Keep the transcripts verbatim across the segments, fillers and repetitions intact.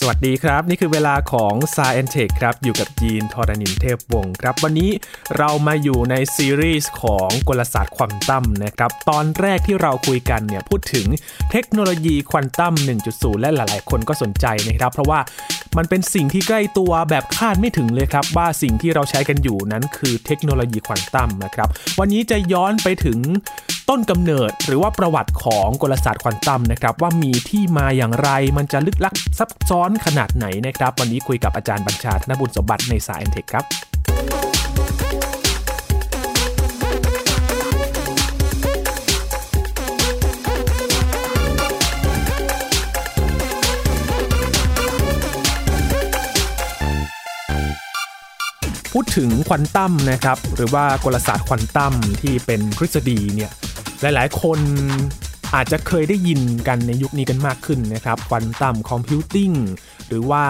สวัสดีครับนี่คือเวลาของ Sci แอนด์ Tech ครับอยู่กับยีนทรณินเทพวงศ์ครับวันนี้เรามาอยู่ในซีรีส์ของกลศาสตร์ควอนตัมนะครับตอนแรกที่เราคุยกันเนี่ยพูดถึงเทคโนโลยีควอนตัม หนึ่งจุดศูนย์ และหลายๆคนก็สนใจนะครับเพราะว่ามันเป็นสิ่งที่ใกล้ตัวแบบคาดไม่ถึงเลยครับว่าสิ่งที่เราใช้กันอยู่นั้นคือเทคโนโลยีควอนตัมนะครับวันนี้จะย้อนไปถึงต้นกำเนิดหรือว่าประวัติของกลศาสตร์ควอนตัมนะครับว่ามีที่มาอย่างไรมันจะลึกลับซับซ้อนขนาดไหนนะครับวันนี้คุยกับอาจารย์บัญชาธนบุญสมบัติในสาย Sci แอนด์ Tech ครับพูดถึงควอนตัมนะครับหรือว่ากลศาสตร์ควอนตัมที่เป็นทฤษฎีเนี่ยหลายๆคนอาจจะเคยได้ยินกันในยุคนี้กันมากขึ้นนะครับควอนตัมคอมพิวติ้งหรือว่า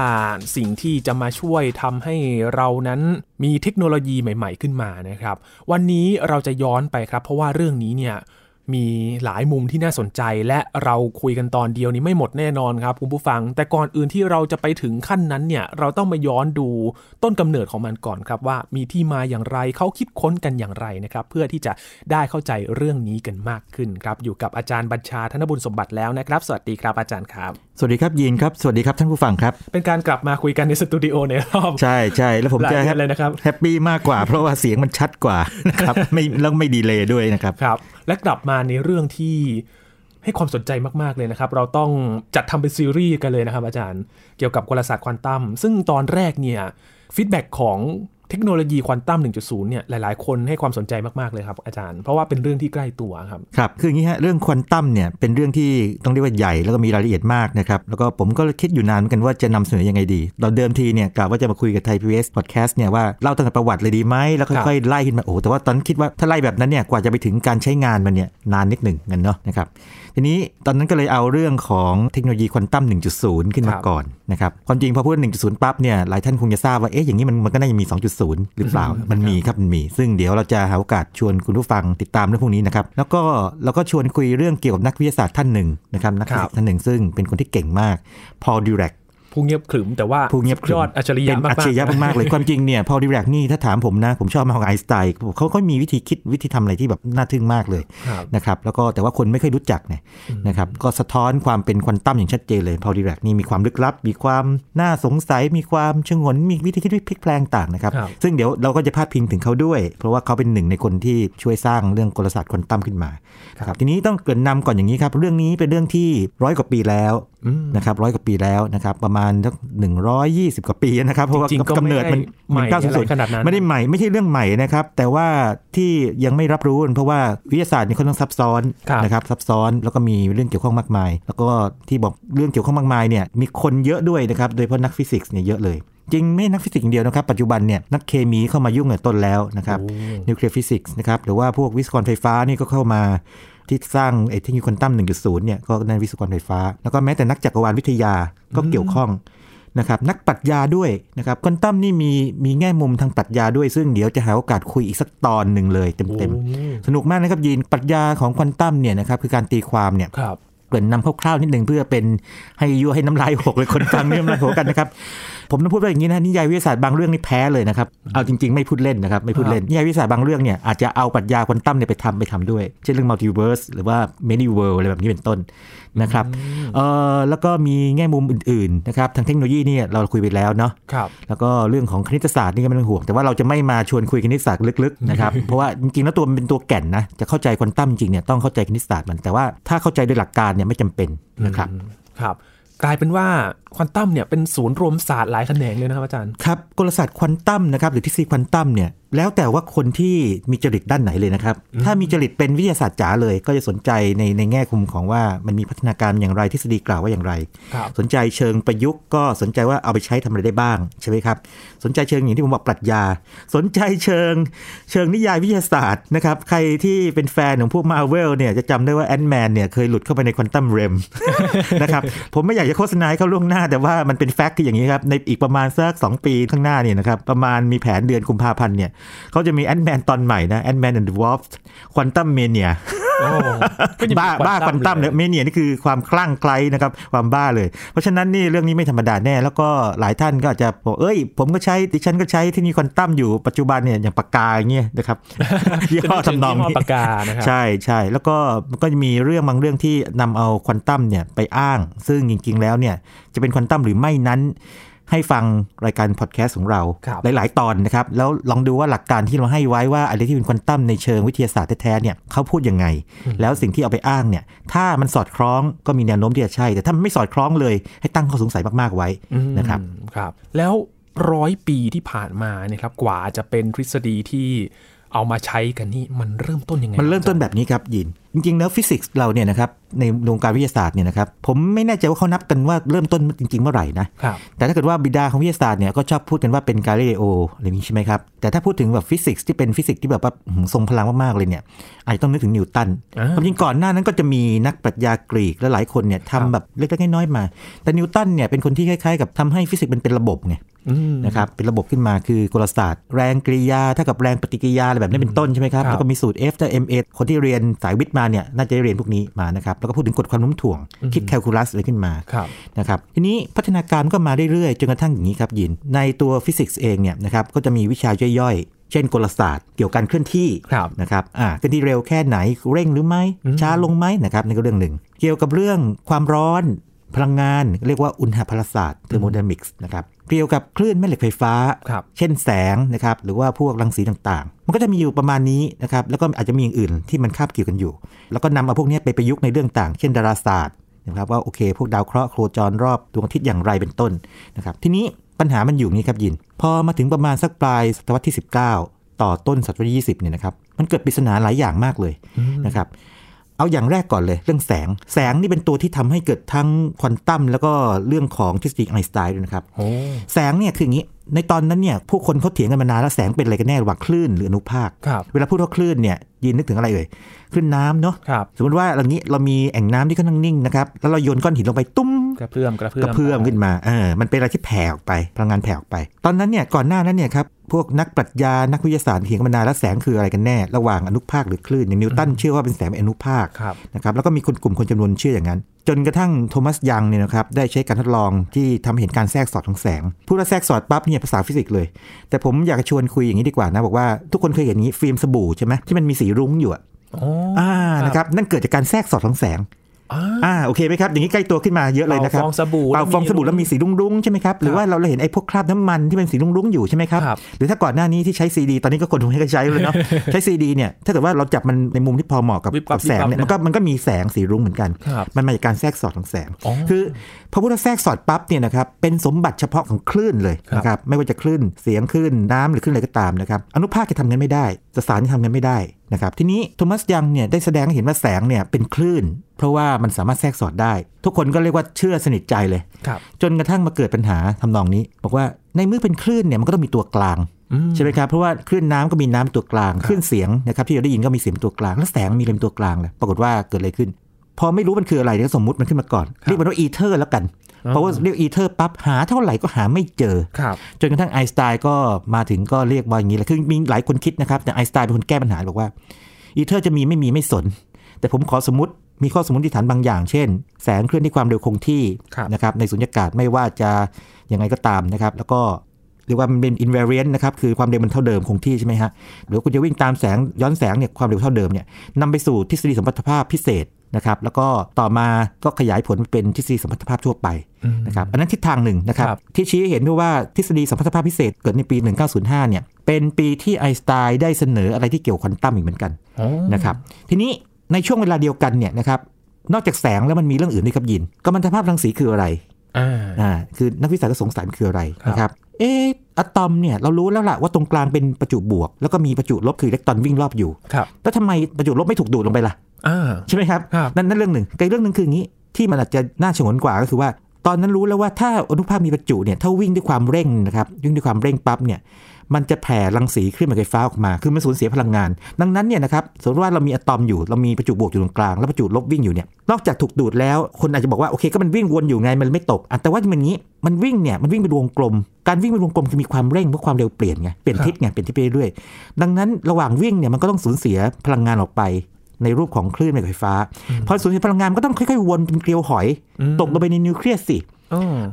สิ่งที่จะมาช่วยทำให้เรานั้นมีเทคโนโลยีใหม่ๆขึ้นมานะครับวันนี้เราจะย้อนไปครับเพราะว่าเรื่องนี้เนี่ยมีหลายมุมที่น่าสนใจและเราคุยกันตอนเดียวนี้ไม่หมดแน่นอนครับคุณผู้ฟังแต่ก่อนอื่นที่เราจะไปถึงขั้นนั้นเนี่ยเราต้องมาย้อนดูต้นกำเนิดของมันก่อนครับว่ามีที่มาอย่างไรเขาคิดค้นกันอย่างไรนะครับเพื่อที่จะได้เข้าใจเรื่องนี้กันมากขึ้นครับอยู่กับอาจารย์บัญชาธนบุญสมบัติแล้วนะครับสวัสดีครับอาจารย์ครับสวัสดีครับยีนครับสวัสดีครับท่านผู้ฟังครับเป็นการกลับมาคุยกันในสตูดิโอในรอบใช่ใช่แล้วผมจะแฮปเลยนะครับแฮปปี้มากกว่าเพราะว่าเสียงมันชัดกว่านะครับไม่แล้วไม่ดีเลย์ด้วยนะครับครับและกลับมาในเรื่องที่ให้ความสนใจมากๆเลยนะครับเราต้องจัดทำเป็นซีรีส์กันเลยนะครับอาจารย์เกี่ยวกับกลศาสตร์ควอนตัมซึ่งตอนแรกเนี่ยฟีดแบ็กของเทคโนโลยีควอนตัม หนึ่งจุดศูนย์ เนี่ยหลายๆคนให้ความสนใจมากๆเลยครับอาจารย์เพราะว่าเป็นเรื่องที่ใกล้ตัวครับครับคืออย่างนี้ฮะเรื่องควอนตัมเนี่ยเป็นเรื่องที่ต้องเรียกว่าใหญ่แล้วก็มีรายละเอียดมากนะครับแล้วก็ผมก็คิดอยู่นานเหมือนกันว่าจะนำเสนอยังไงดีเราเดิมทีเนี่ยกะว่าจะมาคุยกับไทย พี บี เอส Podcast เนี่ยว่าเล่าตั้งแต่ประวัติเลยดีไหมแล้วค่อยๆไล่ขึ้นมาโอ้แต่ว่าตอนคิดว่าถ้าไล่แบบนั้นเนี่ยกว่าจะไปถึงการใช้งานมันเนี่ยนานนิดหนึ่งกันเนาะนะครับทีนี้ตอนนั้นก็เลยเอาเรื่องของเทคโนโลยีควอนตัม หนึ่งจุดศูนย์ ขึ้นมาก่อนนะครับความจริงพอพูด หนึ่งจุดศูนย์ ปั๊บเนี่ยหลายท่านคงจะทราบว่าเอ๊ะอย่างนี้มันมันก็น่าจะมี สองจุดศูนย์ หรือเปล่า มันมีครับมันมีซึ่งเดี๋ยวเราจะหาโอกาสชวนคุณผู้ฟังติดตามเรื่องพวกนี้นะครับแล้วก็เราก็ชวนคุยเรื่องเกี่ยวกับนักวิทยาศาสตร์ท่านหนึ่งนะครับนักวิทยาศาสตร์ท่านหนึ่งซึ่งเป็นคนที่เก่งมากพอล ดิแร็กผู้เงียบขรึมแต่ว่าผู้เงียบยอดอัจฉริยะมากอัจฉริยะมากเลยความจริงเนี่ยพอล ดิแร็กนี่ถ้าถามผมนะผมชอบมากของไอน์สไตน์เขาก็มีวิธีคิดวิธีทำอะไรที่แบบน่าทึ่งมากเลยนะครับแล้วก็แต่ว่าคนไม่ค่อยรู้จักเนี่ยนะครับก็สะท้อนความเป็นควอนตัมอย่างชัดเจนเลยพอล ดิแร็กนี่มีความลึกลับมีความน่าสงสัยมีความชงนมีวิธีคิดพลิกแปลงต่างนะครับซึ่งเดี๋ยวเราก็จะพาดพิงถึงเขาด้วยเพราะว่าเขาเป็นหนึ่งในคนที่ช่วยสร้างเรื่องกลศาสตร์ควอนตัมขึ้นมาครับทีนี้ต้องเกริ่นนำก่อนอย่างนี้ครับเรื่องนี้เป็นเรื่องที่ร้อยกว่าปีแล้วนะครับร้อยกว่าปีแล้วนะครับประมาณสักหนึ่งร้อยยี่สิบกว่าปีนะครับเพราะว่ากำเนิดมันหนึ่งพันเก้าร้อยขนาดนั้นไม่ได้ใหม่ไม่ใช่เรื่องใหม่นะครับแต่ว่าที่ยังไม่รับรู้เพราะว่าวิทยาศาสตร์นี่ค่อนข้างซับซ้อนนะครับซับซ้อนแล้วก็มีเรื่องเกี่ยวข้องมากมายแล้วก็ที่บอกเรื่องเกี่ยวข้องมากมายเนี่ยมีคนเยอะด้วยนะครับโดยเฉพาะนักฟิสิกส์เนี่ยเยอะเลยจริงไม่นักฟิสิกส์อย่างเดียวนะครับปัจจุบันเนี่ยนักเคมีเข้ามายุ่งในต้นแล้วนะครับนิวเคลียร์ฟิสิกส์นะครับหรือว่าพวกวิศวกรไฟฟ้านี่ก็เข้ามาที่สร้างไอ้เทคโนโลยีควอนตัม หนึ่งจุดศูนย์ เนี่ยก็นั่นวิศวกรไฟฟ้าแล้วก็แม้แต่นักจักรวาลวิทยาก็เกี่ยวข้องนะครับนักปรัชญาด้วยนะครับควอนตัมนี่มีมีแง่มุมทางปรัชญาด้วยซึ่งเดี๋ยวจะหาโอกาสคุยอีกสักตอนหนึ่งเลยเต็มๆสนุกมากนะครับยีนปรัชญาของควอนตัมเนี่ยนะครับคือการตีความเนี่ยเกริ่นนำคร่าวๆนิดนึงเพื่อเป็นให้ยั่วให้น้ำลายหกเลยคนฟังนี่น้ำลายหกกันนะครับผมต้องพูดว่าอย่างนี้นะนิยายวิทยาศาสตร์บางเรื่องนี่แพ้เลยนะครับเอาจริงๆไม่พูดเล่นนะครับไม่พูดเล่นนิยายวิทยาศาสตร์บางเรื่องเนี่ยอาจจะเอาปรัชญาควอนตัมเนี่ยไปทำไปทำด้วยเช่นเรื่องมัลติเวิร์สหรือว่าเมนี่เวิลด์อะไรแบบนี้เป็นต้นนะครับเอ่อแล้วก็มีแง่มุมอื่นๆนะครับทางเทคโนโลยีเนี่ยเราคุยไปแล้วเนาะแล้วก็เรื่องของคณิตศาสตร์นี่ก็ไม่ต้องห่วงแต่ว่าเราจะไม่มาชวนคุยคณิตศาสตร์ลึกๆนะครับเพราะว่าจริงๆแล้วตัวมันเป็นตัวแก่นนะจะเข้าใจควอนตัมจริงเนี่ยต้องเข้าใจคณิตศาสตร์มันแต่ว่าถ้าเข้าใจโดยหลักการเนี่ยไม่จำเป็นนะครับครับกลายเป็นว่าควอนตัมเนี่ยเป็นศูนย์รวมศาสตร์หลายแขนงเลยนะครับอาจารย์ครับกลศาสตร์ควอนตัมนะครับหรือทฤษฎีควอนตัมเนี่ยแล้วแต่ว่าคนที่มีจริตด้านไหนเลยนะครับถ้ามีจริตเป็นวิทยาศาสตร์จ๋าเลยก็จะสนใจในในแง่มุมของว่ามันมีพัฒนาการอย่างไรทฤษฎีกล่าวว่าอย่างไรสนใจเชิงประยุกต์ก็สนใจว่าเอาไปใช้ทำอะไรได้บ้างใช่ไหมครับสนใจเชิงอย่างที่ผมบอกปรัชญาสนใจเชิงเชิงนิยายวิทยาศาสตร์นะครับใครที่เป็นแฟนของพวก Marvel เนี่ยจะจำได้ว่าแอนด์แมนเนี่ยเคยหลุดเข้าไปในควอนตัมเรมนะครับผมไม่อยากจะโฆษณาให้เขาล่วงหน้าแต่ว่ามันเป็นแฟกต์คืออย่างนี้ครับในอีกประมาณสักสองปีข้างหน้าเนี่ยนะครับประมาณมีแผนเดือนกุมภาพันธ์เนี่ยเขาจะมีแอนด์แมนตอนใหม่นะแอนด์แมนแอนด์เดอะวอลฟ์ควอนตัมเมเนีย บ้าบ้าควอนตัมเนี่ยเมเนียนี่คือความคลั่งไคล้นะครับความบ้าเลยเพราะฉะนั้นนี่เรื่องนี้ไม่ธรรมดาแน่แล้วก็หลายท่านก็อาจจะบอกเอ้ยผมก็ใช้ดิฉันก็ใช้ที่มีควอนตัมอยู่ปัจจุบันเนี่ยอย่างปากกาอย่างเงี้ยนะครับยี่ห้อทำนองนี้ปากกานะครับใช่ใช่แล้วก็ก็จะมีเรื่องบางเรื่องที่นำเอาควอนตัมเนี่ยไปอ้างซึ่งจริงๆแล้วเนี่ยจะเป็นควอนตัมหรือไม่นั้นให้ฟังรายการพอดแคสต์ของเราหลายๆตอนนะครับแล้วลองดูว่าหลักการที่เราให้ไว้ว่าอะไรที่เป็นควอนตัมในเชิงวิทยาศาสตร์แท้ๆเนี่ยเขาพูดยังไงแล้วสิ่งที่เอาไปอ้างเนี่ยถ้ามันสอดคล้องก็มีแนวโน้มที่จะใช่แต่ถ้ามันไม่สอดคล้องเลยให้ตั้งข้อสงสัยมากๆไว้นะครับครับแล้วร้อยปีที่ผ่านมาเนี่ยครับกว่าจะเป็นทฤษฎีที่เอามาใช้กันนี่มันเริ่มต้นยังไงมันเริ่มต้นแบบนี้ครับยินจริงๆแล้วฟิสิกส์เราเนี่ยนะครับในวงการวิทยาศาสตร์เนี่ยนะครับผมไม่แน่ใจว่าเขานับกันว่าเริ่มต้นจริงๆเมื่อไหร่นะแต่ถ้าเกิดว่าบิดาของวิทยาศาสตร์เนี่ยก็ชอบพูดกันว่าเป็นกาลิเลโออะไรนี้ใช่ไหมครับแต่ถ้าพูดถึงแบบฟิสิกส์ที่เป็นฟิสิกส์ที่แบบว่าทรงพลังมากๆเลยเนี่ยอาจจะต้องนึกถึงนิวตันความจริงก่อนหน้านั้นก็จะมีนักปรัชญากรีกและหลายคนเนี่ยทำแบบเล็กๆน้อยๆมาแต่นิวตันเนี่ยเป็นคนที่คล้ายๆกับทำให้ฟิสิกส์เป็นระบบไงนะครับเป็นระบบขึ้นมาคือกลศาสตร์แรงกริยาเท่ากับแรงปฏิกิริยาอะไรแบบนี้เป็นต้นใช่ไหมครับแล้วก็มีสูตร F เท่า ma คนที่เรียนสายวิทย์มาเนี่ยน่าจะเรียนพวกนี้มานะครับแล้วก็พูดถึงกฎความโน้มถ่วงคิดแคลคูลัสอะไรขึ้นมานะครับทีนี้พัฒนาการก็มาเรื่อยๆจนกระทั่งอย่างนี้ครับยินในตัวฟิสิกส์เองเนี่ยนะครับก็จะมีวิชาย่อยๆเช่นกลศาสตร์เกี่ยวกับการเคลื่อนที่นะครับอ่าเคลื่อนที่เร็วแค่ไหนเร่งหรือไม่ช้าลงไหมนะครับนี่ก็เรื่องหนึ่งเกี่ยวกับเรื่องความร้อนพลังงานเรียกว่าอุณหภาคศาสตร์เทอร์โมไดนามิกส์นะครับเกี่ยวกับคลื่นแม่เหล็กไฟฟ้าเช่นแสงนะครับหรือว่าพวกรังสีต่างๆมันก็จะมีอยู่ประมาณนี้นะครับแล้วก็อาจจะมีอย่างอื่นที่มันคาบเกี่ยวกันอยู่แล้วก็นำเอาพวกนี้ไปประยุกต์ในเรื่องต่างเช่นดาราศาสตร์นะครับว่าโอเคพวกดาวเคราะห์โคจรรอบดวงอาทิตย์อย่างไรเป็นต้นนะครับทีนี้ปัญหามันอยู่นี่ครับยินพอมาถึงประมาณสักปลายศตวรรษที่สิบเก้าต่อต้นศตวรรษที่ยี่สิบเนี่ยนะครับมันเกิดปริศนาหลายอย่างมากเลยนะครับเอาอย่างแรกก่อนเลยเรื่องแสงแสงนี่เป็นตัวที่ทำให้เกิดทั้งควอนตัมแล้วก็เรื่องของทฤษฎีไอน์สไตน์ด้วยนะครับ oh. แสงเนี่ยคืออย่างนี้ในตอนนั้นเนี่ยผู้คนเขาเถียงกันมานานแล้วแสงเป็นอะไรกันแน่ระหว่างคลื่นหรืออนุภาคเวลาพูดว่าคลื่นเนี่ยยินนึกถึงอะไรเอ่ยคลื่นน้ำเนาะสมมติว่าอย่างนี้เรามีแอ่งน้ำที่ค่อนข้างนิ่งนะครับแล้วเราโยนก้อนหินลงไปตุ้มกระเพื่อมกระเพื่อมขึ้นมาเออมันเป็นอะไรที่แผ่ออกไปพลังงานแผ่ออกไปตอนนั้นเนี่ยก่อนหน้านั้นเนี่ยครับพวกนักปรัชญานักวิทยาศาสตร์เถียงกันมานานแล้วแสงคืออะไรกันแน่ระหว่างอนุภาคหรือคลื่นอย่างนิวตันเชื่อว่าเป็นแสงอนุภาคนะครับแล้วก็มีคนกลุ่มคนจำนวนเชื่ออย่างนั้นจนกระทั่งโทมัสยังเนี่ยนะครับได้ใช้การทดลองที่ทำเห็นการแทรกสอดของแสงพูดว่าแทรกสอดปั๊บเนี่ยภาษาฟิสิกส์เลยแต่ผมอยากชวนคุยอย่างนี้ดีกว่านะบอกว่าทุกคนเคยเห็นนี้ฟิล์มสบู่ใช่ไหมที่มันมีสีรุ้งอยู่อ่านะครับนั่นเกิดจากการแทรกสอดของแสงอ่าโอเคไหมครับอย่างนี้ใกล้ตัวขึ้นมาเยอะเลยนะครับเป่าฟองสบู่เป่าฟองสบู่แล้วมีสีรุ้งๆใช่ไหมครับหรือว่าเราเห็นไอ้พวกคราบน้ำมันที่เป็นสีรุ้งๆอยู่ใช่ไหมครับหรือถ้าก่อนหน้านี้ที่ใช้ซีดีตอนนี้ก็คนทุกคนก็ใช้เลยเนาะใช้ซีดีเนี่ยถ้าแต่ว่าเราจับมันในมุมที่พอเหมาะกับแสงเนี่ยมันก็มันก็มีแสงสีรุ้งเหมือนกันมันมาจากการแทรกสอดของแสงคือพอพูดว่าแทรกสอดปั๊บเนี่ยนะครับเป็นสมบัติเฉพาะของคลื่นเลยนะครับไม่ว่าจะคลื่นเสียงคลื่นน้ำหรือคลื่นอะไรก็ตามนะครับอนุภาคจะทำเงินไม่ได้สสารจะทำเงินไม่ได้นะครับทีนี้โทมัสยังเนี่ยได้แสดงให้เห็นว่าแสงเนี่ยเป็นคลื่นเพราะว่ามันสามารถแทรกสอดได้ทุกคนก็เรียกว่าเชื่อสนิทใจเลยจนกระทั่งมาเกิดปัญหาทำนองนี้บอกว่าในเมื่อเป็นคลื่นเนี่ยมันก็ต้องมีตัวกลางใช่ไหมครับเพราะว่าคลื่นน้ำก็มีน้ำตัวกลางคลื่นเสียงนะครับที่เราได้ยินก็มีเสียงตัวกลางแล้วแสงมีเป็นตัวกลางเลยปรากฏว่าเกิดอะไรขึ้นพอไม่รู้มันคืออะไรก็สมมุติมันขึ้นมาก่อนเรียกมันว่าอีเทอร์แล้วกันเพราะว่าเรียกอีเทอร์ปั๊บหาเท่าไหร่ก็หาไม่เจอจนกระทั่งไอน์สไตน์ก็มาถึงก็เรียกว่าอย่างนี้แหละคือมีหลายคนคิดนะครับแต่ไอน์สไตน์เป็นคนแก้ปัญหาบอกว่าอีเทอร์จะมีไม่มีไม่สนแต่ผมขอสมมติมีข้อสมมติฐานบางอย่างเช่นแสงเคลื่อนที่ความเร็วคงที่นะครับในสุญญากาศไม่ว่าจะยังไงก็ตามนะครับแล้วก็เรียกว่ามันเป็น invariant นะครับคือความเร็วมันเท่าเดิมคงที่ใช่ไหมฮะหรือคุณจะวิ่งตามแสงย้อนแสงเนี่ยความเร็วเท่าเดิมเนี่ยนำไปสู่ทฤษฎีสัมพัทธภาพพิเศษนะครับแล้วก็ต่อมาก็ขยายผลเป็นทฤษฎีสัมพัทธภาพทั่วไปนะครับอันนั้นทิศทางหนึ่งนะครับที่ชี้ให้เห็นด้วยว่าทฤษฎีสัมพัทธภาพพิเศษเกิดในปีหนึ่งพันเก้าร้อยห้าเนี่ยเป็นปีที่ไอน์สไตน์ได้เสนออะไรที่เกี่ยวกับควอนตัมอีกเหมือนกันนะครับทีนี้ในช่วงเวลาเดียวกันเนี่ยนะครับนอกจากแสงแล้วมันมีเรื่องอื่นด้วยครับยินกัมมันตภาพรังสีคืออะไรอ่าคือนักวิทยาศาสตร์ก็สงสัยมันคืออะไรนะครับเอออะตอมเนี่ยเรารู้แล้วล่ะว่าตรงกลางเป็นประจุบวกแล้วก็มีประจุลบคืออิเล็กตรอนวิ่งรอบอยู่แล้วทำไมประจุลบไม่ถูกดูดลงไปล่ะใช่ไหมครับนั่นนั่นเรื่องหนึ่งอีกเรื่องนึงคืออย่างนี้ที่มันอาจจะน่าฉงนกว่าก็คือว่าตอนนั้นรู้แล้วว่าถ้าอนุภาคมีประจุเนี่ยถ้าวิ่งด้วยความเร่งนะครับวิ่งด้วยความเร่งปั๊บเนี่ยมันจะแผ่รังสีคลื่นแม่เหล็กไฟฟ้าออกมาคือมันสูญเสียพลังงานดังนั้นเนี่ยนะครับสมมติว่าเรามีอะตอมอยู่เรามีประจุบวกอยู่ตรงกลางแล้วประจุลบวิ่งอยู่เนี่ยนอกจากถูกดูดแล้วคนอาจจะบอกว่าโอเคก็มันวิ่งวนอยู่ไงมันไม่ตกแต่ว่ามันงี้มันวิ่งเนี่ยมันวิ่งเป็นวงกลมการวิ่งเป็นวงกลมคือมีความเร่งเพราะความเร็วเปลี่ยนไงเปลี่ยนทิศไงเปลี่ยนทิศไปเรื่อยดังนั้นระหว่างวิ่งเนี่ยมันก็ต้องสูญเสียพลังงานออกไป ในรูปของคลื่นแม่เหล็กไฟฟ้าพอสูญเสียพลังงานก็ต้องค่อยๆวนเป็นเกลียวหอยตกลงไปในนิวเคลียสสิเ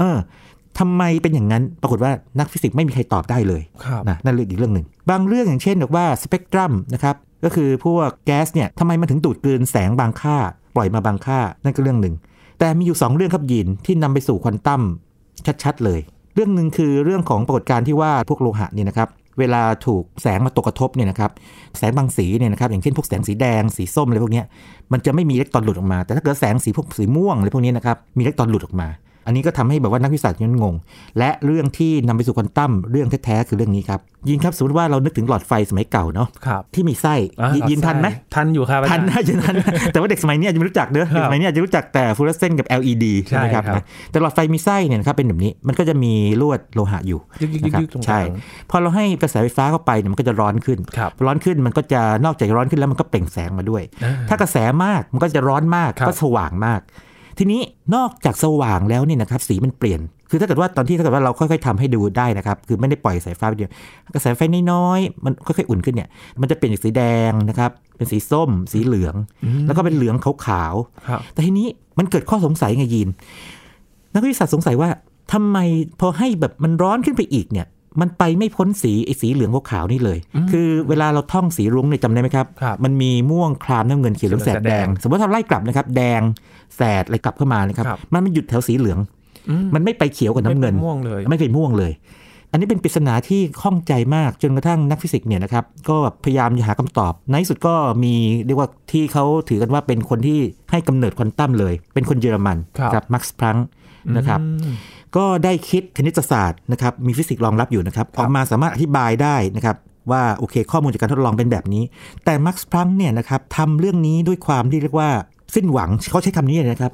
ออทำไมเป็นอย่างนั้นปรากฏว่านักฟิสิกส์ไม่มีใครตอบได้เลยนะนั่นเรื่องอีกเรื่องหนึ่งบางเรื่องอย่างเช่นบอกว่าสเปกตรัมนะครับก็คือพวกแก๊สเนี่ยทำไมมันถึงดูดกลืนแสงบางค่าปล่อยมาบางค่านั่นก็เรื่องหนึ่งแต่มีอยู่สองเรื่องครับยีนที่นำไปสู่ควอนตัมชัดๆเลยเรื่องหนึ่งคือเรื่องของปรากฏการณ์ที่ว่าพวกโลหะนี่นะครับเวลาถูกแสงมาตกกระทบเนี่ยนะครับแสงบางสีเนี่ยนะครับอย่างเช่นพวกแสงสีแดงสีส้มอะไรพวกนี้มันจะไม่มีอิเล็กตรอนหลุดออกมาแต่ถ้าเกิดแสงสีพวกสีม่วงอะไรพวกนี้นะครับมีอิเล็กตรอนหลุดออกมาอันนี้ก็ทำให้แบบว่านักวิทยาศาสตร์งงและเรื่องที่นำไปสู่ควอนตัมเรื่องแท้ๆคือเรื่องนี้ครับยินครับสมมติว่าเรานึกถึงหลอดไฟสมัยเก่าเนาะที่มีไส้ยินทันไหมทันอยู่ครับทันนะยินทันแต่ว่าเด็กสมัยนี้อาจจะไม่รู้จักเนอะเด็กสมัยนี้อาจจะรู้จักแต่ฟลูออเรสเซนต์กับ แอล อี ดี ใช่ไหมครับแต่หลอดไฟมีไส้เนี่ยนะครับเป็นแบบนี้มันก็จะมีลวดโลหะอยู่นะครับใช่พอเราให้กระแสไฟฟ้าเข้าไปเนี่ยมันก็จะร้อนขึ้นร้อนขึ้นมันก็จะนอกจากร้อนขึ้นแล้วมันก็เปล่งแสงมาด้วยถ้ากระแสมากมันก็จะร้อนมากก็สว่างมากทีนี้นอกจากสว่างแล้วเนี่ยนะครับสีมันเปลี่ยนคือถ้าเกิดว่าตอนที่ถ้าเกิดว่าเราค่อยๆทำให้ดูได้นะครับคือไม่ได้ปล่อยสายไฟไปเดียวกระแสไฟน้อยๆมันค่อยๆอุ่นขึ้นเนี่ยมันจะเปลี่ยนจากสีแดงนะครับเป็นสีส้มสีเหลืองแล้วก็เป็นเหลืองขาวๆแต่ทีนี้มันเกิดข้อสงสัยไงยีนนักวิทยาศาสตร์สงสัยว่าทำไมพอให้แบบมันร้อนขึ้นไปอีกเนี่ยมันไปไม่พ้นสีไอ้สีเหลืองขาวๆนี่เลยคือเวลาเราท่องสีรุ้งเนี่ยจำได้ไหมครับมันมีม่วงครามน้ำเงินเขียวเหลืองแสดแดงสมมติถ้าไล่กลับนะครับแดงแสดอะไรกลับเข้ามานะครับมันมันหยุดแถวสีเหลืองมันไม่ไปเขียวกับน้ำเงินไม่เป็นม่วงเลยอันนี้เป็นปริศนาที่ข้องใจมากจนกระทั่งนักฟิสิกส์เนี่ยนะครับก็พยายามจะหาคำตอบในที่สุดก็มีเรียกว่าที่เขาถือกันว่าเป็นคนที่ให้กำเนิดควอนตัมเลยเป็นคนเยอรมันครับมักซ์พลังค์นะครับก็ได้คิดคณิตศาสตร์นะครับมีฟิสิกส์รองรับอยู่นะครับออกมาสามารถอธิบายได้นะครับว่าโอเคข้อมูลจากการทดลองเป็นแบบนี้แต่มักซ์พลังค์เนี่ยนะครับทำเรื่องนี้ด้วยความที่เรียกว่าสิ้นหวังเขาใช้คำนี้เลยนะครั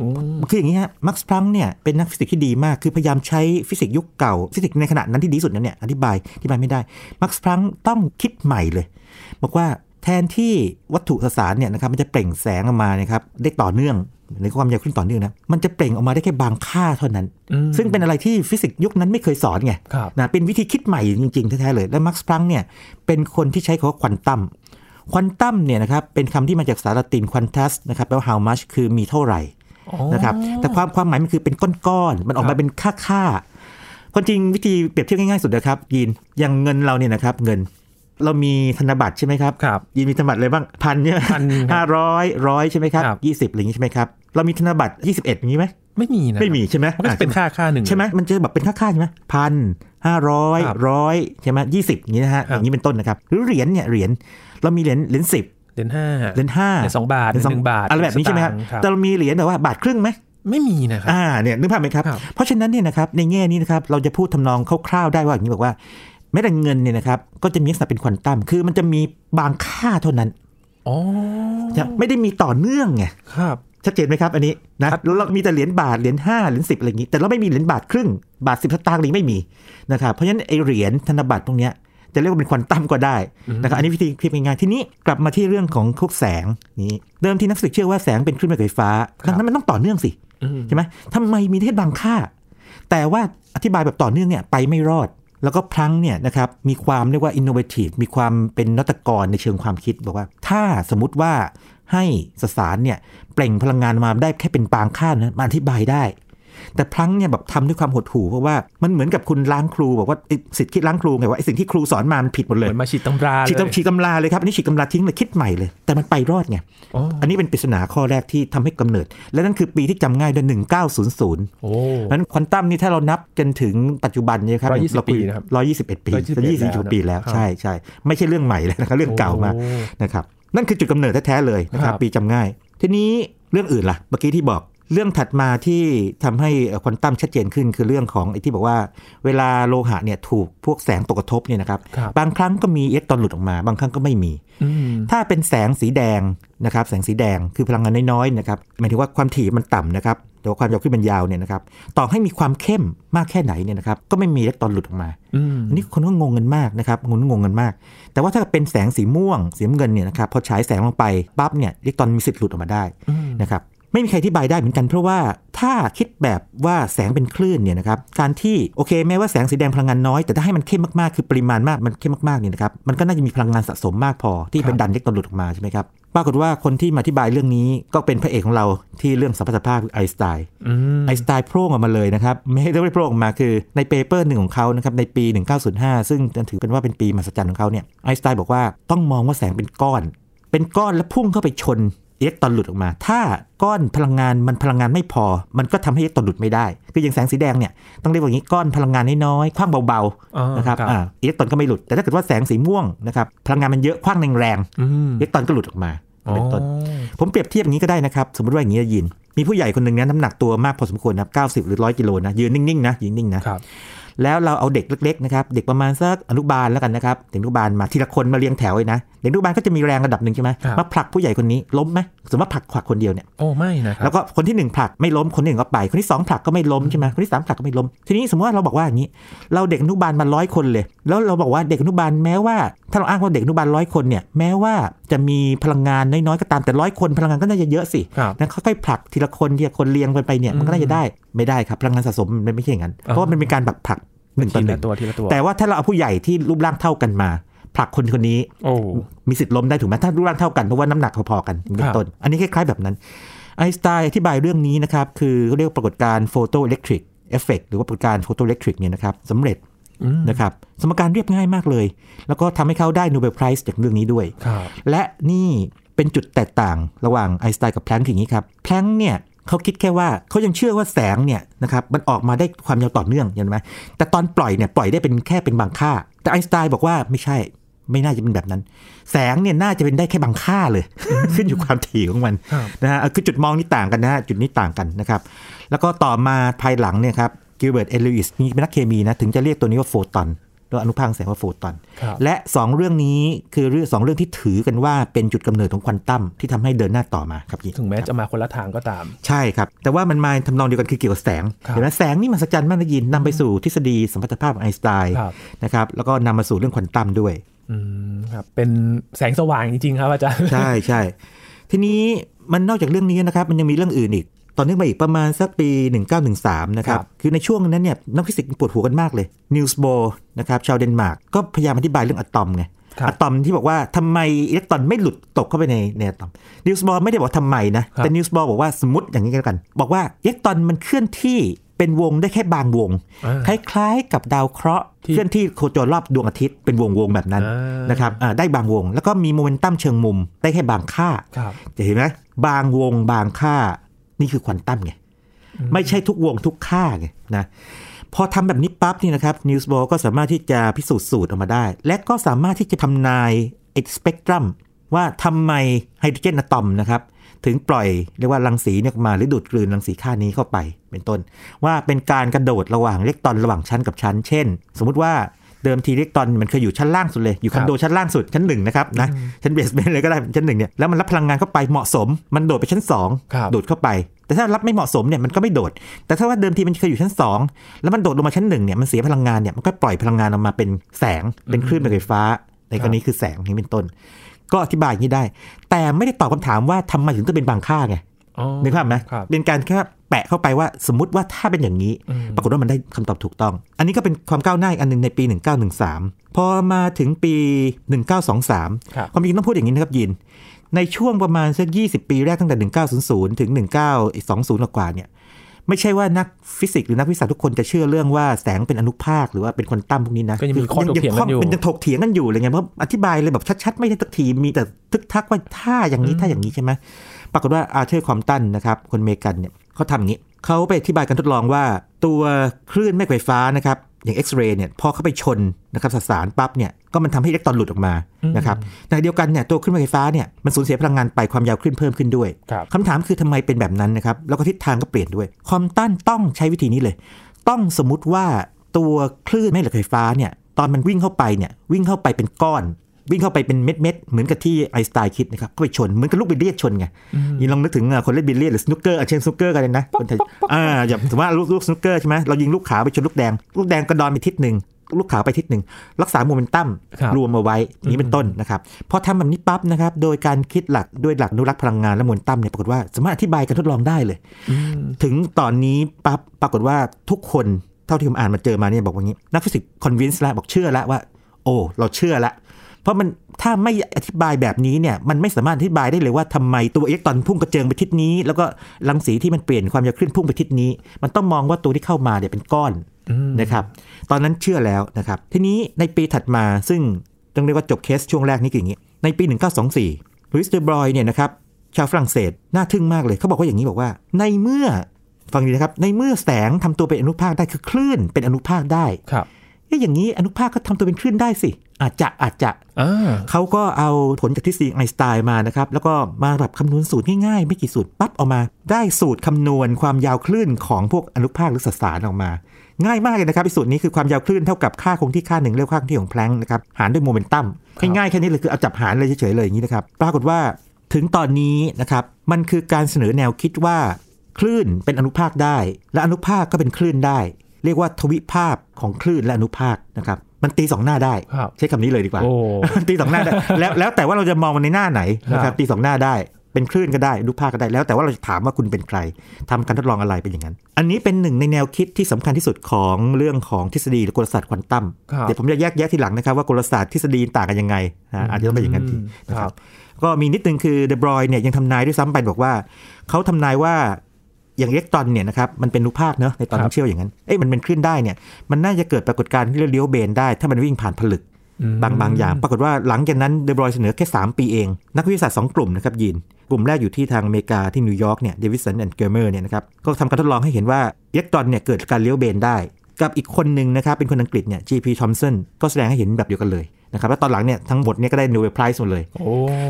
บคืออย่างนี้ฮะมักซ์พลังค์เนี่ยเป็นนักฟิสิกส์ที่ดีมากคือพยายามใช้ฟิสิกส์ยุคเก่าฟิสิกส์ในขณะนั้นที่ดีสุดนั้นเนี่ยอธิบายอธิบายไม่ได้มักซ์พลังค์ต้องคิดใหม่เลยบอกว่าแทนที่วัตถุสสารเนี่ยนะครับมันจะเปล่งแสงออกมานะครับได้ต่อเนื่องในความยาวขึ้นต่อเนื่องนะมันจะเปล่งออกมาได้แค่บางค่าเท่านั้นซึ่งเป็นอะไรที่ฟิสิกส์ยุคนั้นไม่เคยสอนไงนะเป็นวิธีคิดใหม่จริงๆแท้ๆเลยและมักซ์พลังค์เนี่ยเป็นคนที่ใช้คำว่าควอนตัมควอนตัมเนี่ยนะครับเป็นคำที่มาจากภาษาละติน quantus นะครับแปลว่า how much คือมีเท่าไหร่นะครับแต่ความความหมายมันคือเป็นก้อนๆมันออกมาเป็นค่าๆความจริงวิธีเปรียบเทียบง่ายๆสุดนะครับยีนอย่างเงินเราเนี่ยนะครับเงินเรามีธนบัตรใช่ไหมครับยีนมีธนบัตรอะไรบ้างพันใช่ไหมห้าร้อยร้อยใช่ไหมครับยี่สิบอะไรอย่างนี้ใช่ไหมครับเรามีธนบัตรยี่สิบเอ็ดอย่างนี้ไหมไม่มีนะไม่มีใช่ไหมมันก็จะเป็นค่าค่าหนึ่งใช่ไหมมันจะแบบเป็นค่าค่าใช่ไหมพันห้าร้อยร้อยใช่ไหมยี่สิบอย่างนี้นะฮะอย่างนี้เป็นต้นนะครับหรือเหรียญเนี่ยเหรียญเรามีเหรียญเหรียญสิบเหรียญห้าเหรียญห้าเหรียญสองบาทเหรียญหนึ่งบาทอะไรแบบนี้ใช่ไหมครับแต่เรามีเหรียญแต่ว่าบาทครึ่งไหมไม่มีนะครับอ่าเนี่ยนึกภาพไหมครับเพราะฉะนั้นเนี่ยนะครับในแง่นี้นะครับเราจะพูดทำนองคร่าวๆได้ว่าอย่างนี้บอกว่าแม้แต่เงินเนี่ยนะครับก็จะมีลักษณะเป็นควอนตัมคือมันจะมีบางค่าเท่านั้นอ๋อไม่ได้มีต่อเนื่องไงครับชัดเจนไหมครับอันนี้นะเรามีแต่เหรียญบาทเหรียญห้าเหรียญสิบอะไรอย่างนี้แต่เราไม่มีเหรียญบาทครึ่งบาทสิบสตางค์นี้ไม่มีนะครับเพราะฉะนั้นไอเหรียญธนบัตรพวกเนี้ยจะเรียกว่าเป็นควอนตัมก็ได้นะครับอันนี้วิธีคิดง่ายๆทีนี้กลับมาที่เรื่องของพวกแสงนี้เดิมที่นักฟิสิกส์เชื่อว่าแสงเป็นคลื่นแม่เหล็กไฟฟ้าดังนั้นมันต้องต่อเนื่องสิใช่ไหมทำไมมีแค่บางค่าแต่ว่าอธิบายแบบต่อเนื่องเนี่ยไปไม่รอดแล้วก็พลังเนี่ยนะครับมีความเรียกว่าอินโนเวทีฟมีความเป็นนวัตกรในเชิงความคิดบอกว่าถ้าสมมติว่าให้สสารเนี่ยเปล่งพลังงานมาได้แค่เป็นบางค่านะมาอธิบายได้แต่พลังเนี่ยแบบทำด้วยความหดหู่เพราะว่ามันเหมือนกับคุณล้างครูบอกว่าสิทธิ์คิดล้างครูไงว่าไอ้สิ่งที่ครูสอนมามันผิดหมดเลยมาฉีดตำราฉีดตำฉีดตำราเลยครับอันนี้ฉีดตำราทิ้งเลยคิดใหม่เลยแต่มันไปรอดไง อ, อันนี้เป็นปริศนาข้อแรกที่ทำให้กำเนิดและนั่นคือปีที่จำง่ายด้วยหนึ่งเก้าศูนย์ศูนย์โอ้นั้นควอนตัมนี่ถ้าเรานับจนถึงปัจจุบันนี้ครับหนึ่งร้อยยี่สิบปีนะครับหนึ่งร้อยยี่สิบเอ็ดปีหนึ่งร้อยยี่สิบปีแล้วใช่ใช่ไม่ใช่เรื่องใหม่เลยนะครับเรื่องเก่ามานะครับนั่นคือจุดกำเนิดแท้ๆเลยนะครับปีจำง่ายทีนี้เรื่องอื่นล่ะเมื่อกี้ที่บอกเรื่องถัดมาที่ทำให้ควอนตัมชัดเจนขึ้นคือเรื่องของไอ้ที่บอกว่าเวลาโลหะเนี่ยถูกพวกแสงตกกระทบเนี่ยนะครับบางครั้งก็มีอิเล็กตรอนหลุดออกมาบางครั้งก็ไม่มีถ้าเป็นแสงสีแดงนะครับแสงสีแดงคือพลังงานน้อยๆนะครับหมายถึงว่าความถี่มันต่ำนะครับแต่ว่าความยาวขึ้นมันยาวเนี่ยนะครับต่อให้มีความเข้มมากแค่ไหนเนี่ยนะครับก็ไม่มีอิเล็กตรอนหลุดออกมาอันนี้คนก็งงกันมากนะครับงงงงกันมากแต่ว่าถ้าเป็นแสงสีม่วงสีน้ำเงินเนี่ยนะครับพอฉายแสงลงไปปั๊บเนี่ยอิเล็กตรอนมีสิทธิ์หลุดออกมาได้นะครับ ไม่มีใครอธิบายได้เหมือนกันเพราะว่าถ้าคิดแบบว่าแสงเป็นคลื่นเนี่ยนะครับการที่โอเคแม้ว่าแสงสีแดงพลังงานน้อยแต่ถ้าให้มันเข้มมากๆคือปริมาณมากมันเข้มมากๆเนี่ยนะครับมันก็น่าจะมีพลังงานสะสมมากพอที่เป็นดันเล็กตนหลุดออกมาใช่ไหมครับปรากฏว่าคนที่มาอธิบายเรื่องนี้ก็เป็นพระเอกของเราที่เรื่องสัมพัทธภาพคือไอน์สไตน์ไอน์สไตน์โผล่ออกมาเลยนะครับไม่ได้โผล่ออกมาคือในเปเปอร์หนึ่งของเขานะครับในปีหนึ่งพันเก้าร้อยห้าซึ่งถือเป็นว่าเป็นปีมหัศจรรย์ของเขาเนี่ยไอน์สไตน์บอกว่าต้องมองว่าแสงเป็นก้อนเป็นก้อนแล้วพุ่งเข้าไปชนอิเล็กตรอนหลุดออกมาถ้าก้อนพลังงานมันพลังงานไม่พอมันก็ทำให้อิเล็กตรอนหลุดไม่ได้คืออย่างแสงสีแดงเนี่ยต้องเรียกว่าอย่างนี้ก้อนพลังงานน้อยๆคว้างเบาๆนะครับอิเล็กตรอนก็ไม่หลุดแต่ถ้าเกิดว่าแสงสีม่วงนะครับพลังงานมันเยอะคว้างแรงๆอิเล็กตรอนก็หลุดออกมาเป็นต้นผมเปรียบเทียบอย่างนี้ก็ได้นะครับสมมติว่าอย่างนี้ยินมีผู้ใหญ่คนหนึ่งเนี่ยน้ำหนักตัวมากพอสมควรนะครับเก้าสิบหรือร้อยกิโลนะยืนนิ่งๆนะยืนนิ่งนะแล้วเราเอาเด็กเล็กๆนะครับเด็กประมาณสักอนุบาลแล้วกันนะครับเด็กอนุบาลมาทีละคนมาเรียงแถวเลยนะเด็กอนุบาลก็จะมีแรงระดับหนึ่งใช่ไหมมาผลักผู้ใหญ่คนนี้ล้มไหมสมมติว่าผลักขวักคนเดียวเนี่ยโอ้ไม่นะครับแล้วก็คนที่หนึ่งผลักไม่ล้มคนที่หนึ่งก็ไปคนที่สองผลักก็ไม่ล้มใช่ไหมคนที่สามผลักก็ไม่ล้มทีนี้สมมติว่าเราบอกว่าอย่างนี้เราเด็กอนุบาลมาร้อยคนเลยแล้วเราบอกว่าเด็กอนุบาลแม้ว่าถ้าเราอ้างว่าเด็กอนุบาลร้อยคนเนี่ยแม้ว่าจะมีพลังงานน้อยๆก็ตามแต่ร้อยคนพลังงานก็น่าจะเยอะสินะค่อยๆผลักทีละคนทีละคนเรียงไปเนี่ยมันก็น่าจะได้ไม่ได้ครับพลังงานสะสมมันไม่ใช่อย่างนั้นเพราะมันเป็นการผลักหนึ่งต่อหนึ่งแต่ว่าถ้าเราเอาผู้ใหญ่ที่รูปร่างเท่ากันมาผลักคนคนนี้มีสิทธิ์ล้มได้ถูกไหมถ้ารูปร่างเท่ากันเพราะว่าน้ำหนักพอๆกันเป็นต้นอันนี้คล้ายๆแบบนั้นไอน์สไตน์อธิบายเรื่องนี้นะครับคือเขาเรียกปรากฏการณ์โฟโตอิเล็กทริกเอฟเฟกต์หรือว่าปรากฏการณ์โฟโตอิเล็กทริกเนี่ยนะครับสำเร็จนะครับสมการเรียบง่ายมากเลยแล้วก็ทำให้เขาได้โนเบลไพรส์จากเรื่องนี้ด้วยและนี่เป็นจุดแตกต่างระหว่างไอน์สไตน์กับแพล็งค์อย่างนี้ครับแพล็งค์เนี่ยเขาคิดแค่ว่าเขายังเชื่อว่าแสงเนี่ยนะครับมันออกมาได้ความยาวต่อเนื่องอย่างนั้นไหมแต่ตอนปล่อยเนี่ยปล่อยได้เป็นแค่เป็นบางค่าแต่ไอน์สไตน์บอกว่าไม่ใช่ไม่น่าจะเป็นแบบนั้นแสงเนี่ยน่าจะเป็นได้แค่บางค่าเลย ขึ้นอยู่ความถี่ของมัน นะฮะคือจุดมองนี่ต่างกันนะฮะจุดนี้ต่างกันนะครับแล้วก็ต่อมาภายหลังเนี่ยครับกิลเบิร์ตเอลูอิสนี่เป็นนักเคมีนะถึงจะเรียกตัวนี้ว่าโฟตอนโดยอนุภาคแสงว่าโฟตอนและสองเรื่องนี้คือเรื่องสองเรื่องที่ถือกันว่าเป็นจุดกำเนิดของควอนตัมที่ทำให้เดินหน้าต่อมาครับถึงแม้จะมาคนละทางก็ตามใช่ครับแต่ว่ามันมาทำนองเดียวกันคือเกี่ยวกับแสงเห็นไหมแสงนี่มหัศจรรย์มากนะยินนำไปสู่ทฤษฎีสัมพัทธภาพไอน์สไตน์นะครับแล้วก็นำมาสู่เรื่องควอนตัมด้วยอืมครับเป็นแสงสว่างจริงๆครับอาจารย์ใช่ใช่ทีนี้มันนอกจากเรื่องนี้นะครับมันยังมีเรื่องอื่นอีกตอนนี้มาอีกประมาณสักปีหนึ่งพันเก้าร้อยสิบสามนะครับคือในช่วงนั้นเนี่ยนักฟิสิกส์ปวดหัวกันมากเลยนิวส์โบร์นะครับชาวเดนมาร์กก็พยายามอธิบายเรื่องอะตอมไงอะตอมที่บอกว่าทำไมอิเล็กตรอนไม่หลุดตกเข้าไปในในอะตอมนิวส์โบร์ไม่ได้บอกทำไมนะแต่นิวส์โบร์บอกว่าสมมติอย่างนี้กันบอกว่าอิเล็กตรอนมันเคลื่อนที่เป็นวงได้แค่บางวงคล้ายๆกับดาวเคราะห์เคลื่อนที่โคจรรอบดวงอาทิตย์เป็นวงๆแบบนั้นนะครับได้บางวงแล้วก็มีโมเมนตัมเชิงมุมได้แค่บางค่าจะเห็นไหมบางวงบางค่านี่คือควอนตัมไงไม่ใช่ทุกวงทุกค่าไงนะพอทำแบบนี้ปั๊บนี่นะครับนิวส์โบร์ก็สามารถที่จะพิสูจน์สูตรออกมาได้และก็สามารถที่จะทำนายไอ้สเปกตรัมว่าทำไมไฮโดรเจนอะตอมนะครับถึงปล่อยเรียกว่ารังสีออกมาหรือดูดกลืนรังสีค่านี้เข้าไปเป็นต้นว่าเป็นการกระโดดระหว่างอิเล็กตรอนระหว่างชั้นกับชั้นเช่นสมมุติว่าเดิมทีอิเล็กตรอนมันเคยอยู่ชั้นล่างสุดเลยอยู่คอนโดชั้นล่างสุดชั้นหนึ่งนะครับนะชั้นเบสเมนต์เลยก็ได้ชั้นหนึ่งเนี่ยแล้วมันรับพลังงานเข้าไปเหมาะสมมันโดดไปชั้นสองโดดเข้าไปแต่ถ้ารับไม่เหมาะสมเนี่ยมันก็ไม่โดดแต่ถ้าว่าเดิมทีมันเคยอยู่ชั้นสองแล้วมันโดดลงมาชั้นหนึ่งเนี่ยมันเสียพลังงานเนี่ยมันก็ปล่อยพลังงานออกมาเป็นแสงเป็นคลื่นไฟฟ้าในกรณีคือแสงนี้เป็นต้นก็อธิบายอย่างนี้ได้แต่ไม่ได้ตอบคำถามว่าทำไมถึงต้องเป็นบางค่าไงในภาพนะเป็นการแค่แปะเข้าไปว่าสมมติว่าถ้าเป็นอย่างนี้ปรากฏว่ามันได้คำตอบถูกต้องอันนี้ก็เป็นความก้าวหน้าอันนึงในปีหนึ่งพันเก้าร้อยสิบสามพอมาถึงปีหนึ่งพันเก้าร้อยยี่สิบสามความจริงต้องพูดอย่างนี้นะครับยินในช่วงประมาณสักยี่สิบปีแรกตั้งแต่หนึ่งพันเก้าร้อยถึงหนึ่งพันเก้าร้อยยี่สิบกว่าเนี่ยไม่ใช่ว่านักฟิสิกส์หรือนักวิทยาศาสตร์ทุกคนจะเชื่อเรื่องว่าแสงเป็นอนุภาคหรือว่าเป็นควอนตัมพวกนี้นะยังมีข้อถกเถียงกันอยู่เป็นยังถกเถียงกันอยู่อะไรเงี้ยเพราะอธิบายเลยแบบชัดๆไม่ได้สักทีมีแต่ทึกทักว่าถ้าอย่างนี้ถ้าอย่างนี้ใช่ไหมปรากฏว่าอาร์เธอร์คอมตันนะครับคนอเมริกันเนี่ยเขาทำอย่างนี้เขาไปอธิบายการทดลองว่าตัวคลื่นแม่เหล็กไฟฟ้านะครับอย่างเอ็กซเรย์เนี่ยพอเข้าไปชนนะครับสสารปั๊บเนี่ยก็มันทำให้อิเล็กตรอนหลุดออกมานะครับในเดียวกันเนี่ยตัวคลื่นไฟฟ้าเนี่ยมันสูญเสียพลังงานไปความยาวคลื่นเพิ่มขึ้นด้วยคำถามคือทำไมเป็นแบบนั้นนะครับแล้วก็ทิศทางก็เปลี่ยนด้วยคอมตันต้องใช้วิธีนี้เลยต้องสมมติว่าตัวคลื่นแม่เหล็กไฟฟ้าเนี่ยตอนมันวิ่งเข้าไปเนี่ยวิ่งเข้าไปเป็นก้อนวิ่งเข้าไปเป็นเม็ดๆเหมือนกับที่ไอน์สไตน์คิดนะครับเข้าไปชนเหมือนกับลูกบิลเลียดชนไงยินลองนึกถึงคนเล่นบิลเลียดหรือสนุกเกอร์อาเชนสนุกเกอร์กันเลยนะคนไทยอ่าอย่างสมมติว่าลูกสนุกเกอร์ใช่ไหมเรายิงลูกขาวไปชนลูกแดงลูกแดงกระดอนไปทิศหนึ่ง ลูกขาไปทิศหนึ่งรักษาโมเมนตัมรวมมาไว้นี้เป็นต้นนะครับพอทำแบบนี้ปั๊บนะครับโดยการคิดหลักด้วยหลักอนุรักษ์พลังงานและโมเมนตัมเนี่ยปรากฏว่าสามารถอธิบายการทดลองได้เลยถึงตอนนี้ปั๊บปรากฏว่าทุกคนเท่าที่ผมอ่านมาเจอมาเนี่ยบอกว่างี้นักฟิสิกส์คอนวินส์ละบอกเชื่อละว่าโอ้เราเชื่อละเพราะมันถ้าไม่อธิบายแบบนี้เนี่ยมันไม่สามารถอธิบายได้เลยว่าทำไมตัวอิเล็กตรอนพุ่งกระเจิงไปทิศนี้แล้วก็รังสีที่มันเปลี่ยนความยาวคลื่นพุ่งไปทิศนี้มันต้องมองว่าตัวที่เข้ามาเนี่ยเป็นก้อนนะครับตอนนั้นเชื่อแล้วนะครับทีนี้ในปีถัดมาซึ่งต้องเรียกว่าจบเคสช่วงแรกนี้คืออย่างนี้ในปีหนึ่งพันเก้าร้อยยี่สิบสี่ลุยส์ เดอบรอยเนี่ยนะครับชาวฝรั่งเศสน่าทึ่งมากเลยเขาบอกว่าอย่างนี้บอกว่าในเมื่อฟังดีนะครับในเมื่อแสงทำตัวเป็นอนุภาคได้คือคลื่นเป็นอนุภาคได้ครับก็อย่างนี้อนุภาคก็ทำตัวเป็นคลื่นได้สิอาจจะอาจจะเขาก็เอาผลจากทฤษฎีไอน์สไตน์มานะครับแล้วก็มาแบบคำนวณสูตรง่ายๆไม่กี่สูตรปั๊บออกมาได้สูตรคำนวณความยาวคลื่นของพวกอนุภาคหรือสสารออกมาง่ายมากเลยนะครับสูตรนี้คือความยาวคลื่นเท่ากับค่าคงที่ค่าหนึ่งเรียกค่าคงที่ของแพลงค์นะครับหารด้วยโมเมนตัมง่ายๆแค่นี้เลยคือเอาจับหารเลยเฉยๆเลยอย่างนี้นะครับปรากฏว่าถึงตอนนี้นะครับมันคือการเสนอแนวคิดว่าคลื่นเป็นอนุภาคได้และอนุภาคก็เป็นคลื่นได้เรียกว่าทวิภาพของคลื่นและอนุภาคนะครับมันตีสองหน้าได้ใช้คำนี้เลยดีกว่า ตีสองหน้าได้ แล้วแล้วแต่ว่าเราจะมองมันในหน้าไหนนะครับตีสองหน้าได้เป็นคลื่นก็ได้อนุภาคก็ได้แล้วแต่ว่าเราจะถามว่าคุณเป็นใครทำการทดลองอะไรเป็นอย่างนั้นอันนี้เป็นหนึ่งในแนวคิดที่สำคัญที่สุดของเรื่องของทฤษฎีกลศาสตร์ควอนตัมเดี๋ยวผมจะแยกแยะทีหลังนะครับว่ากลศาสตร์ทฤษฎีต่างกันยังไงนะอาจจะต้องไปอย่างนั้นทีนะครับก็มีนิดนึงคือเดอบรอยเนี่ยยังทำนายด้วยซ้ำไปบอกว่าเขาทำนายว่าอย่างอิเล็กตรอนเนี่ยนะครับมันเป็นอนุภาคเนอะในตอนนั้นเชื่ออย่างนั้นเอ้ยมันเป็นคลื่นได้เนี่ยมันน่าจะเกิดปรากฏการณ์ที่เรียกเลี้ยวเบนได้ถ้ามันวิ่งผ่านผลึกบางบางอย่างปรากฏว่าหลังจากนั้นเดอบรอยเสนอแค่สามปีเองนักวิทยาศาสตร์สองกลุ่มนะครับยีนกลุ่มแรกอยู่ที่ทางอเมริกาที่นิวยอร์กเนี่ยเดวิสันแอนด์เกอร์เมอร์เนี่ยนะครับก็ทำการทดลองให้เห็นว่าอิเล็กตรอนเนี่ยเกิดการเลี้ยวเบนได้กับอีกคนนึงนะครับเป็นคนอังกฤษเนี่ย จี พี Thomson ก็แสดงให้เห็นแบบเดียวกันเลยนะครับแล้วตอนหลังเนี่ยทั้งหมดเนี่ยก็ได้ Nobel Prize หมดเลย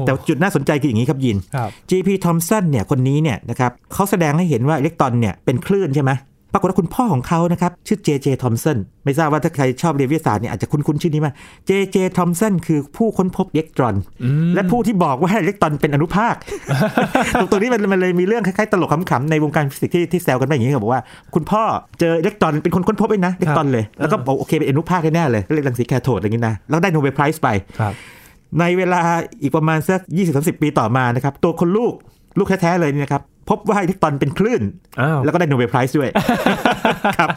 แต่จุดน่าสนใจคืออย่างนี้ครับยิน จี พี Thomson เนี่ยคนนี้เนี่ยนะครับเขาแสดงให้เห็นว่าอิเล็กตรอนเนี่ยเป็นคลื่นใช่ไหมปรากฏว่าคุณพ่อของเขานะครับชื่อ เจ เจ Thomson ไม่ทราบว่าถ้าใครชอบเรียนวิทยาศาสตร์เนี่ยอาจจะคุ้นๆชื่อนี้มา เจ เจ Thomson คือผู้ค้นพบอิเล็กตรอนและผู้ที่บอกว่าอิเล็กตรอนเป็นอนุภาค ตรงนี้มันเลยมีเรื่องคล้ายๆตลกขำๆในวงการฟิสิกส์ที่ที่แซวกันไปอย่างนี้ก็บอกว่าคุณพ่อเจออิเล็กตรอนเป็นคนค้นพบเองนะอิเล็กตรอนเลยแล้วก็บอกโอเคเป็นอนุภาคแน่ๆเลยก็เลยรังสีแคโทดอะไรอย่างงี้นะแล้วได้โนเบลไพรซ์ไปในเวลาอีกประมาณสัก ยี่สิบถึงสามสิบ ปีต่อมานะครับตัวคนลูกลูกแท้ๆเลยนะครับพบว่าอิเล็กตรอนเป็นคลื่นแล้วก็ได้โนเบลไพรส์ด้วยครับ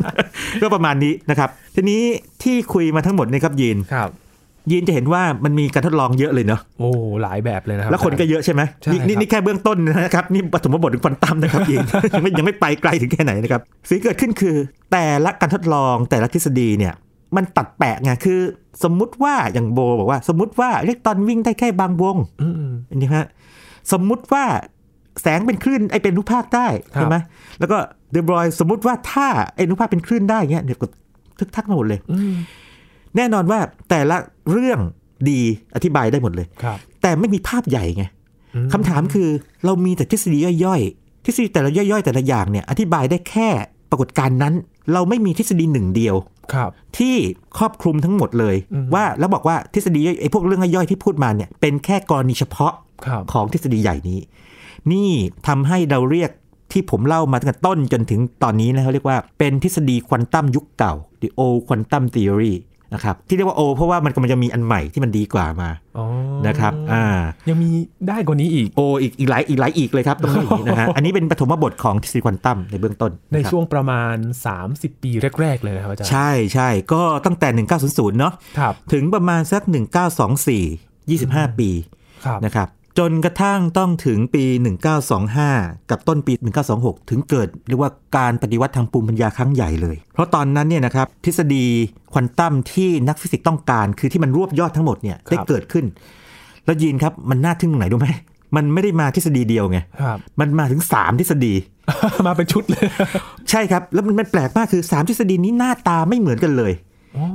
ก็ประมาณนี้นะครับทีนี้ที่คุยมาทั้งหมดนี่ครับยีนยีนจะเห็นว่ามันมีการทดลองเยอะเลยเนาะโอ้หลายแบบเลยนะครับแล้วคนก็เยอะใช่ไหมนี่นี่แค่เบื้องต้นนะครับนี่ปฐมบทถึงควอนตัมนะครับยีนยังไม่ยังไม่ไปไกลถึงแค่ไหนนะครับสิ่งเกิดขึ้นคือแต่ละการทดลองแต่ละทฤษฎีเนี่ยมันตัดแปะไงคือสมมติว่าอย่างโบบอกว่าสมมติว่าอิเล็กตรอนวิ่งได้แค่บางวงอันนี้ฮะสมมติว่าแสงเป็นคลื่นไอเป็นอนุภาคได้ใช่ไหมแล้วก็เดอบรอยสมมุติว่าถ้าไออนุภาคเป็นคลื่นได้เงี้ยเดี๋ยวก็ทึกทักมาหมดเลยแน่นอนว่าแต่ละเรื่องดีอธิบายได้หมดเลยแต่ไม่มีภาพใหญ่ไงคำถามคือเรามีแต่ทฤษฎีย่อยๆทฤษฎีแต่ละย่อยๆแต่ละอย่างเนี่ยอธิบายได้แค่ปรากฏการณ์นั้นเราไม่มีทฤษฎีหนึ่งเดียวที่ครอบคลุมทั้งหมดเลยว่าแล้วบอกว่าทฤษฎีไอพวกเรื่องย่อยๆที่พูดมาเนี่ยเป็นแค่กรณีเฉพาะของทฤษฎีใหญ่นี้นี่ทำให้เราเรียกที่ผมเล่ามาตั้งแต่ต้นจนถึงตอนนี้นะเขาเรียกว่าเป็นทฤษฎีควอนตัมยุคเก่า the old quantum theory นะครับที่เรียกว่า old เพราะว่ามันกำลังจะมีอันใหม่ที่มันดีกว่ามานะครับอ่ายังมีได้กว่านี้อีก old อีกอีกหลายอีกหลายอีกเลยครับตรงนี้นะฮะอันนี้เป็นปฐมบทของทฤษฎีควอนตัมในเบื้องต้นในช่วงประมาณสามสิบปีแรกๆเลยนะครับอาจารย์ใช่ใช่ก็ตั้งแต่หนึ่งพันเก้าร้อยเนาะถึงประมาณสักหนึ่งพันเก้าร้อยยี่สิบสี่ ยี่สิบห้าปีนะครับจนกระทั่งต้องถึงปีหนึ่งพันเก้าร้อยยี่สิบห้ากับต้นปีหนึ่งพันเก้าร้อยยี่สิบหกถึงเกิดเรียกว่าการปฏิวัติทางภูมิปัญญาครั้งใหญ่เลยเพราะตอนนั้นเนี่ยนะครับทฤษฎีควอนตัมที่นักฟิสิกส์ต้องการคือที่มันรวบยอดทั้งหมดเนี่ยได้เกิดขึ้นแล้วยีนครับมันน่าทึ่งตรงไหนรู้ไหมมันไม่ได้มาทฤษฎีเดียวไงมันมาถึงสามทฤษฎี มาเป็นชุดเลย ใช่ครับแล้วมันแปลกมากคือสามทฤษฎีนี้หน้าตาไม่เหมือนกันเลย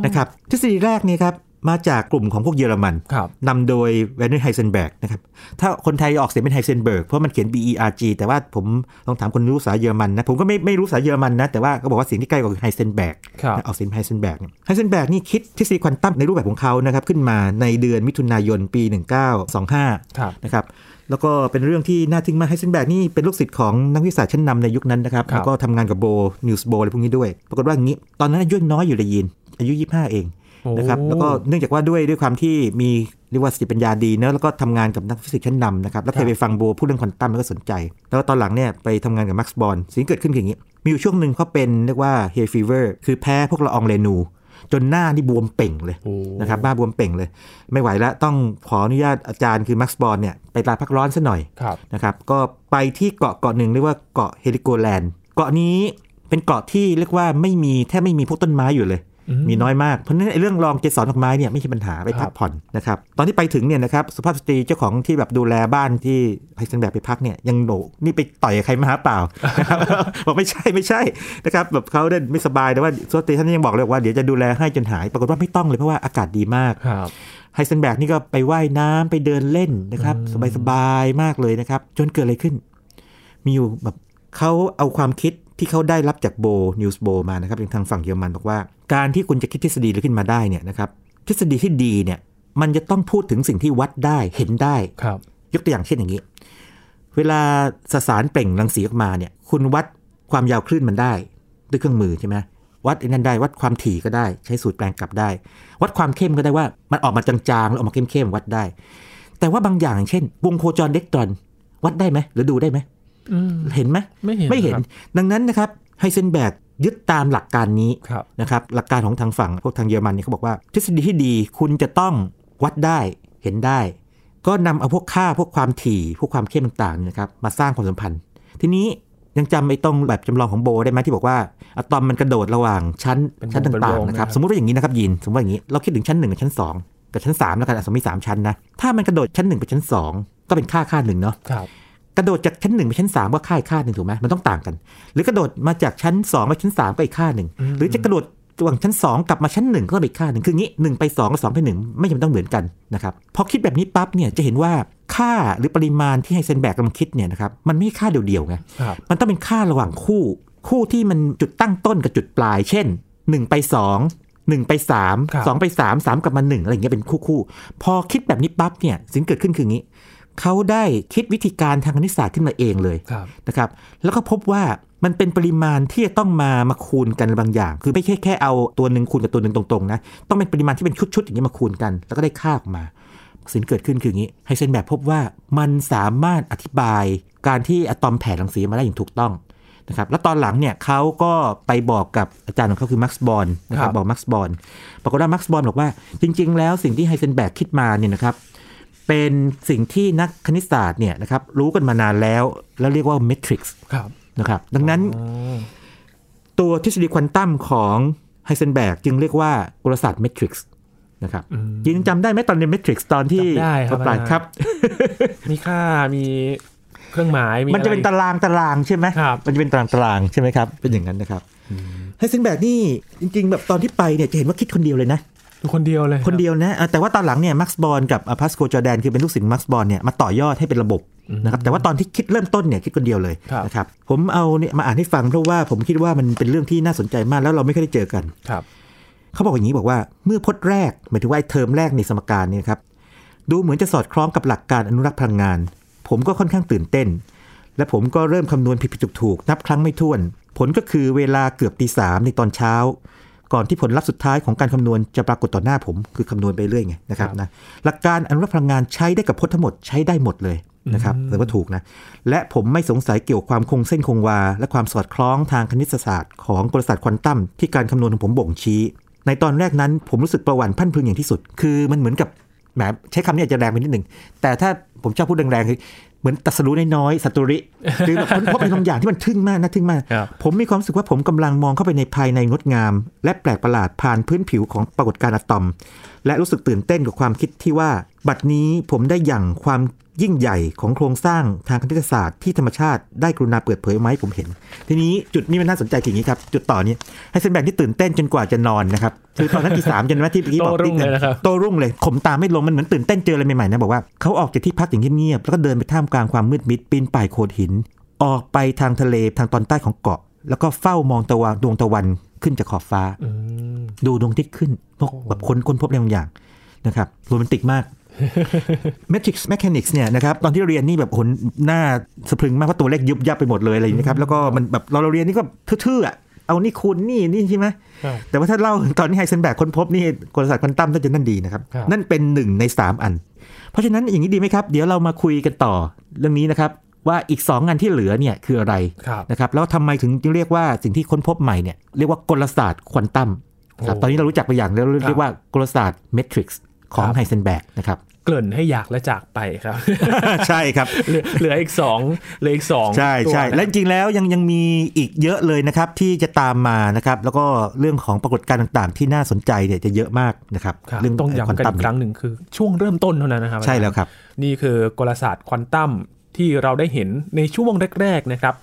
นะครับทฤษฎีแรกนี่ครับมาจากกลุ่มของพวกเยอรมันนำโดยเวนเนอร์ไฮเซนเบิร์กนะครับถ้าคนไทยออกเสียงเป็นไฮเซนเบิร์กเพราะมันเขียน บี อี อาร์ จี แต่ว่าผมลองถามคนรู้ภาษาเยอรมันนะผมก็ไม่ไม่รู้ภาษาเยอรมันนะแต่ว่าก็บอกว่าสิ่งที่ใกล้กว่าคือไฮเซนเบิร์กออกเสียงไฮเซนเบิร์กไฮเซนเบิร์กนี่คิดทฤษฎีควอนตัมในรูปแบบของเขานะครับขึ้นมาในเดือนมิถุนายนปีหนึ่งพันเก้าร้อยยี่สิบห้านะครับแล้วก็เป็นเรื่องที่น่าทึ่งมากไฮเซนเบิร์กนี่เป็นลูกศิษย์ของนักวิทยาศาสตร์ชั้นนำในยุคนั้นนะครับแล้วก็ทำงานกับโบนิวส์โบอะไรพวกนี้ด้วยปรากฏว่าอย่างนี้ตอนนั้นอายุน้อยอยู่เลยยีน อายุยี่สิบห้าเองนะครับแล้วก็เนื่องจากว่าด้วยด้วยความที่มีเรียกว่าสติปัญญาดีเนอะแล้วก็ทำงานกับนักฟิสิกส์ชั้นนำนะครับแล้วเคยไปฟังโบพูดเรื่องควอนตัมแล้วก็สนใจแล้วตอนหลังเนี่ยไปทำงานกับแม็กซ์บอนสิ่งเกิดขึ้นอย่างนี้มีอยู่ช่วงหนึ่งเขาเป็นเรียกว่าเฮฟีเวอร์คือแพ้พวกละอองเรนูจนหน้านี่บวมเป่งเลยนะครับบ้าบวมเป่งเลยไม่ไหวแล้วต้องขออนุญาตอาจารย์คือแม็กซ์บอนเนี่ยไปลาพักร้อนซะหน่อยนะครับก็ไปที่เกาะเกาะหนึ่งเรียกว่าเกาะเฮลิโกแลนด์เกาะนี้เป็นเกาะที่เรียกว่าไม่มีแทบไม่มีพวกต้นไม้อยู่เลยมีน้อยมากเพราะนั้นเรื่องรองเกสรดอกไม้เนี่ยไม่ใช่ปัญหาไปพักผ่อนนะครับตอนที่ไปถึงเนี่ยนะครับสุภาพสตรีเจ้าของที่แบบดูแลบ้านที่ให้สันแบบไปพักเนี่ยยังโหนนี่ไปต่อยใครมาหาเปล่านะครับบอกไม่ใช่ไม่ใช่นะครับแบบเขาเดินไม่สบายแต่ว่าสุภาพสตรีท่านยังบอกเลยว่าเดี๋ยวจะดูแลให้จนหายปรากฏว่าไม่ต้องเลยเพราะว่าอากาศดีมากไฮเซนแบกนี่ก็ไปว่ายน้ำไปเดินเล่นนะครับสบายๆมากเลยนะครับจนเกิดอะไรขึ้นมีอยู่แบบเขาเอาความคิดที่เขาได้รับจากโบนิวส์โบมานะครับทางฝั่งเยอรมันบอกว่าการที่คุณจะคิดทฤษฎีขึ้นมาได้เนี่ยนะครับทฤษฎีที่ดีเนี่ยมันจะต้องพูดถึงสิ่งที่วัดได้เห็นได้ยกตัวอย่างเช่นอย่างนี้เวลาสสารเปล่งรังสีออกมาเนี่ยคุณวัดความยาวคลื่นมันได้ด้วยเครื่องมือใช่ไหมวัดนั่นได้วัดความถี่ก็ได้ใช้สูตรแปลงกลับได้วัดความเข้มก็ได้ว่ามันออกมาจางๆแล้วออกมาเข้มๆวัดได้แต่ว่าบางอย่างเช่นวงโคจรอิเล็กตรอนวัดได้ไหมหรือดูได้ไหมเห็นไหมไม่เห็นไม่เห็นดังนั้นนะครับไฮเซนแบกยึดตามหลักการนี้นะครับหลักการของทางฝั่งพวกทางเยอรมันเนี่ยเขาบอกว่าทฤษฎีที่ดีคุณจะต้องวัดได้เห็นได้ก็นำเอาพวกค่าพวกความถี่พวกความเข้มต่างๆนะครับมาสร้างความสัมพันธ์ทีนี้ยังจำไอ้ตรงแบบจำลองของโบได้ไหมที่บอกว่าอะตอมมันกระโดดระหว่างชั้นชั้นต่างๆนะครับสมมติว่าอย่างนี้นะครับยินสมมติว่าอย่างนี้เราคิดถึงชั้นหนึ่งกับชั้นสองกับชั้นสามแล้วกันสมมติสามชั้นนะถ้ามันกระโดดชั้นหนึ่งไปชั้นสองก็เป็นค่าค่าหนึ่งเนาะกระโดดจากชั้นหนึ่งไปชั้นสามก็ค่าอีกค่าหนึ่งถูกไหมมันต้องต่างกันหรือกระโดดมาจากชั้นสองไปชั้นสามก็อีกค่าหนึ่งหรือจะกระโดดระหว่างชั้นสองกลับมาชั้นหนึ่งก็อีกค่าหนึ่งคืองี้หนึ่งไปสองกับสองไปหนึ่งไม่จำเป็นต้องเหมือนกันนะครับพอคิดแบบนี้ปั๊บเนี่ยจะเห็นว่าค่าหรือปริมาณที่ไฮเซนแบกกำลังคิดเนี่ยนะครับมันไม่ใช่ค่าเดียวๆไงมันต้องเป็นค่าระหว่างคู่คู่ที่มันจุดตั้งต้นกับจุดปลายเช่นหนึ่งไปสอง หนึ่งไปสาม สองไปสาม สามกลับมาหนึ่งอะไรอย่างเงี้ยเป็นคู่ๆพอคิดแบบนี้ปั๊บเนี่ยสิ่งเกิดขึ้นคืองี้เขาได้คิดวิธีการทางคณิตศาสตร์ขึ้นมาเองเลยนะครับแล้วก็พบว่ามันเป็นปริมาณที่จะต้องมามาคูณกันบางอย่างคือไม่ใช่แค่เอาตัวหนึ่งคูณกับตัวหนึ่งตรงๆนะต้องเป็นปริมาณที่เป็นชุดๆอย่างนี้มาคูณกันแล้วก็ได้ค่าออกมาสิ่งเกิดขึ้นคืออย่างนี้ไฮเซนแบกพบว่ามันสามารถอธิบายการที่อะตอมแผ่รังสีมาได้อย่างถูกต้องนะครับแล้วตอนหลังเนี่ยเขาก็ไปบอกกับอาจารย์ของเขาคือแม็กซ์บอนนะครับบอกแม็กซ์บอนปรากฏว่าแม็กซ์บอนบอกว่าจริงๆแล้วสิ่งที่ไฮเซนแบกคิดมาเนี่ยนะครับเป็นสิ่งที่นักคณิตศาสตร์เนี่ยนะครับรู้กันมานานแล้วแล้วเรียกว่าเมทริกซ์นะครับดังนั้นตัวทฤษฎีควอนตัมของไฮเซนแบกจึงเรียกว่ากลศาสตร์เมทริกซ์นะครับยินจำได้ไหมตอนเรียนเมทริกซ์ตอนที่ปรับปลายครับมีค่ามีเครื่องหมายมันจะเป็นตารางตารางใช่ไหมมันจะเป็นตารางตารางใช่ไหมครับเป็นอย่างนั้นนะครับไฮเซนแบกนี่จริงๆแบบตอนที่ไปเนี่ยจะเห็นว่าคิดคนเดียวเลยนะคนเดียวเลยคนเดียวนะแต่ว่าตอนหลังเนี่ยแม็กซ์บอนกับ Pascual Jordan คือเป็นลูกศิษย์แม็กซ์บอนเนี่ยมาต่อยอดให้เป็นระบบนะครับแต่ว่าตอนที่คิดเริ่มต้นเนี่ยคิดคนเดียวเลยนะครับผมเอาเนี่ยมาอ่านให้ฟังเพราะว่าผมคิดว่ามันเป็นเรื่องที่น่าสนใจมากแล้วเราไม่เคยได้เจอกันครับเขาบอกอย่างนี้บอกว่าเมื่อพจน์แรกหมายถึงว่าไอ้เทอมแรกในสมการเนี่ยครับดูเหมือนจะสอดคล้องกับหลักการอนุรักษ์พลังงานผมก็ค่อนข้างตื่นเต้นและผมก็เริ่มคำนวณผิดๆถูกๆนับครั้งไม่ถ้วนผลก็คือเวลาเกือบ ตีสาม ในตอนเช้าก่อนที่ผลลัพธ์สุดท้ายของการคำนวณจะปรากฏต่อหน้าผมคือคำนวณไปเรื่อยไงนะครับนะหลักการอนุรักษ์พลังงานใช้ได้กับพจน์ทั้งหมดใช้ได้หมดเลยนะครับถือว่าถูกนะและผมไม่สงสัยเกี่ยวความคงเส้นคงวาและความสอดคล้องทางคณิตศาสตร์ของกลศาสตร์ควอนตัมที่การคำนวณของผมบ่งชี้ในตอนแรกนั้นผมรู้สึกประหวั่นพรั่นพรึงอย่างที่สุดคือมันเหมือนกับแหมใช้คำนี้อาจจะแรงไปนิดหนึ่งแต่ถ้าผมชอบพูดแรงๆคือเหมือนตัดสรุน้อยๆสัตริคือแบบเพราะเป็นบางอย่างที่มันทึ่งมากนะทึ่งมากผมมีความรู้สึกว่าผมกำลังมองเข้าไปในภายในงดงามและแปลกประหลาดผ่านพื้นผิวของปรากฏการณ์อะตอมและรู้สึกตื่นเต้นกับความคิดที่ว่าบัดนี้ผมได้หยั่งความยิ่งใหญ่ของโครงสร้างทางคณิตศาสตร์ที่ธรรมชาติได้กรุณาเปิดเผยมาให้ผมเห็นทีนี้จุดนี้มันน่าสนใจอย่างนี้ครับจุดต่อนี้ไฮเซนแบกที่ตื่นเต้นจนกว่าจะนอนนะครับคือตอนนั้นที่สามจนว่าที่เมื่อกี้บอกที่หนึ่งโตรุ่งเลยข่มตาไม่ลงมันเหมือนตื่นเต้นเจออะไรใหม่ๆนะบอกว่าเขาออกจากที่พักอย่างเงียบๆแล้วก็เดินไปท่ามกลางความมืดมิดปีนป่ายโขดหินออกไปทางทะเลทางตอนใต้ของเกาะแล้วก็เฝ้ามองตะวันดวงตะวันขึ้นจากขอบฟ้าดูดวงอาทิตย์ขึ้นพวกแบบคนค้นพบอะไรบางอย่างนะครับโรแมนติกมากMatrix Mechanics เนี่ยนะครับตอนที่เรียนนี่แบบหนหน้าสะพรึงมากเพราะตัวเลขยุบยับไปหมดเลยอะไรอย่างนี้ครับแล้วก็มันแบบเราเรียนนี่ก็ทื่อๆอ่ะ เอานี่คูณนี่นี่ใช่ไหมแต่ว่าถ้าเล่าตอนนี้ไฮเซนเบิร์กค้นพบนี่กลศาสตร์ควอนตัมน่าจะนั่นดีนะครับนั่นเป็นหนึ่งในสามอันเพราะฉะนั้นอย่างนี้ดีไหมครับเดี๋ยวเรามาคุยกันต่อเรื่องนี้นะครับว่าอีกสองงานที่เหลือเนี่ยคืออะไรนะครับแล้วทำไมถึงเรียกว่าสิ่งที่ค้นพบใหม่เนี่ยเรียกว่ากลศาสตร์ควอนตัมตอนนี้เรารู้จักไปอย่างแล้วเรียกว่ากลศาสตร์เมทริกซ์ของไฮเซนเบิร์กนะครับเกริ่นให้อยากและจากไปครับ ใช่ครับ เหลืออีกสองเหลืออีกสองใช่ใช่และจริงๆแล้วยังยังมีอีกเยอะเลยนะครับที่จะตามมานะครับแล้วก็เรื่องของปรากฏการณ์ต่างๆที่น่าสนใจเนี่ยจะเยอะมากนะครับเรื่องต้องย้ำกันอีกครั้งหนึ่งคือช่วงเริ่มต้นเท่านั้นนะครับใช่แล้วครับนี่คือกลศาสตร์ควอนตัมที่เราได้เห็นในช่วงแรกๆนะครับ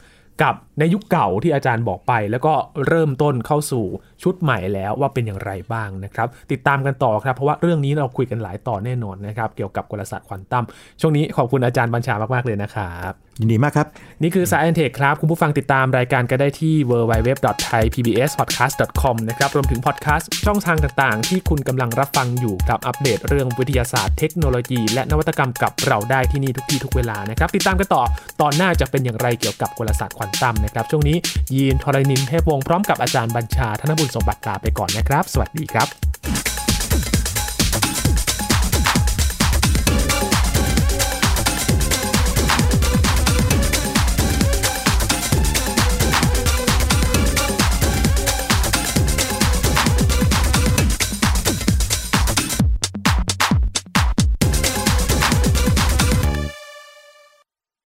กับในยุคเก่าที่อาจารย์บอกไปแล้วก็เริ่มต้นเข้าสู่ชุดใหม่แล้วว่าเป็นอย่างไรบ้างนะครับติดตามกันต่อครับเพราะว่าเรื่องนี้เราคุยกันหลายต่อแน่นอนนะครับเกี่ยวกับกลศาสตร์ควอนตัมช่วงนี้ขอบคุณอาจารย์บัญชามากๆเลยนะครับยินดีมากครับนี่คือ Sci แอนด์ Tech ครับคุณผู้ฟังติดตามรายการก็ได้ที่ ดับเบิลยู ดับเบิลยู ดับเบิลยู ดอท ไทยพีบีเอสพอดแคสต์ ดอท คอม นะครับรวมถึงพอดแคสต์ช่องทางต่างๆที่คุณกำลังรับฟังอยู่กับอัปเดตเรื่องวิทยาศาสตร์เทคโนโลยีและนวัตกรรมกับเราได้ที่นี่ทุกที่ทุกเวลานะครับติดตามกันต่อตอนหน้าจะเป็นอย่างไรเกี่ยวกับกลศาสตร์ควอนตัมนะครับช่วงนี้ยีนทรณินเทพวงศ์พร้อมกับอาจารย์บัญชาธนบุญสมบัติลาไปก่อนนะครับสวัสดีครับ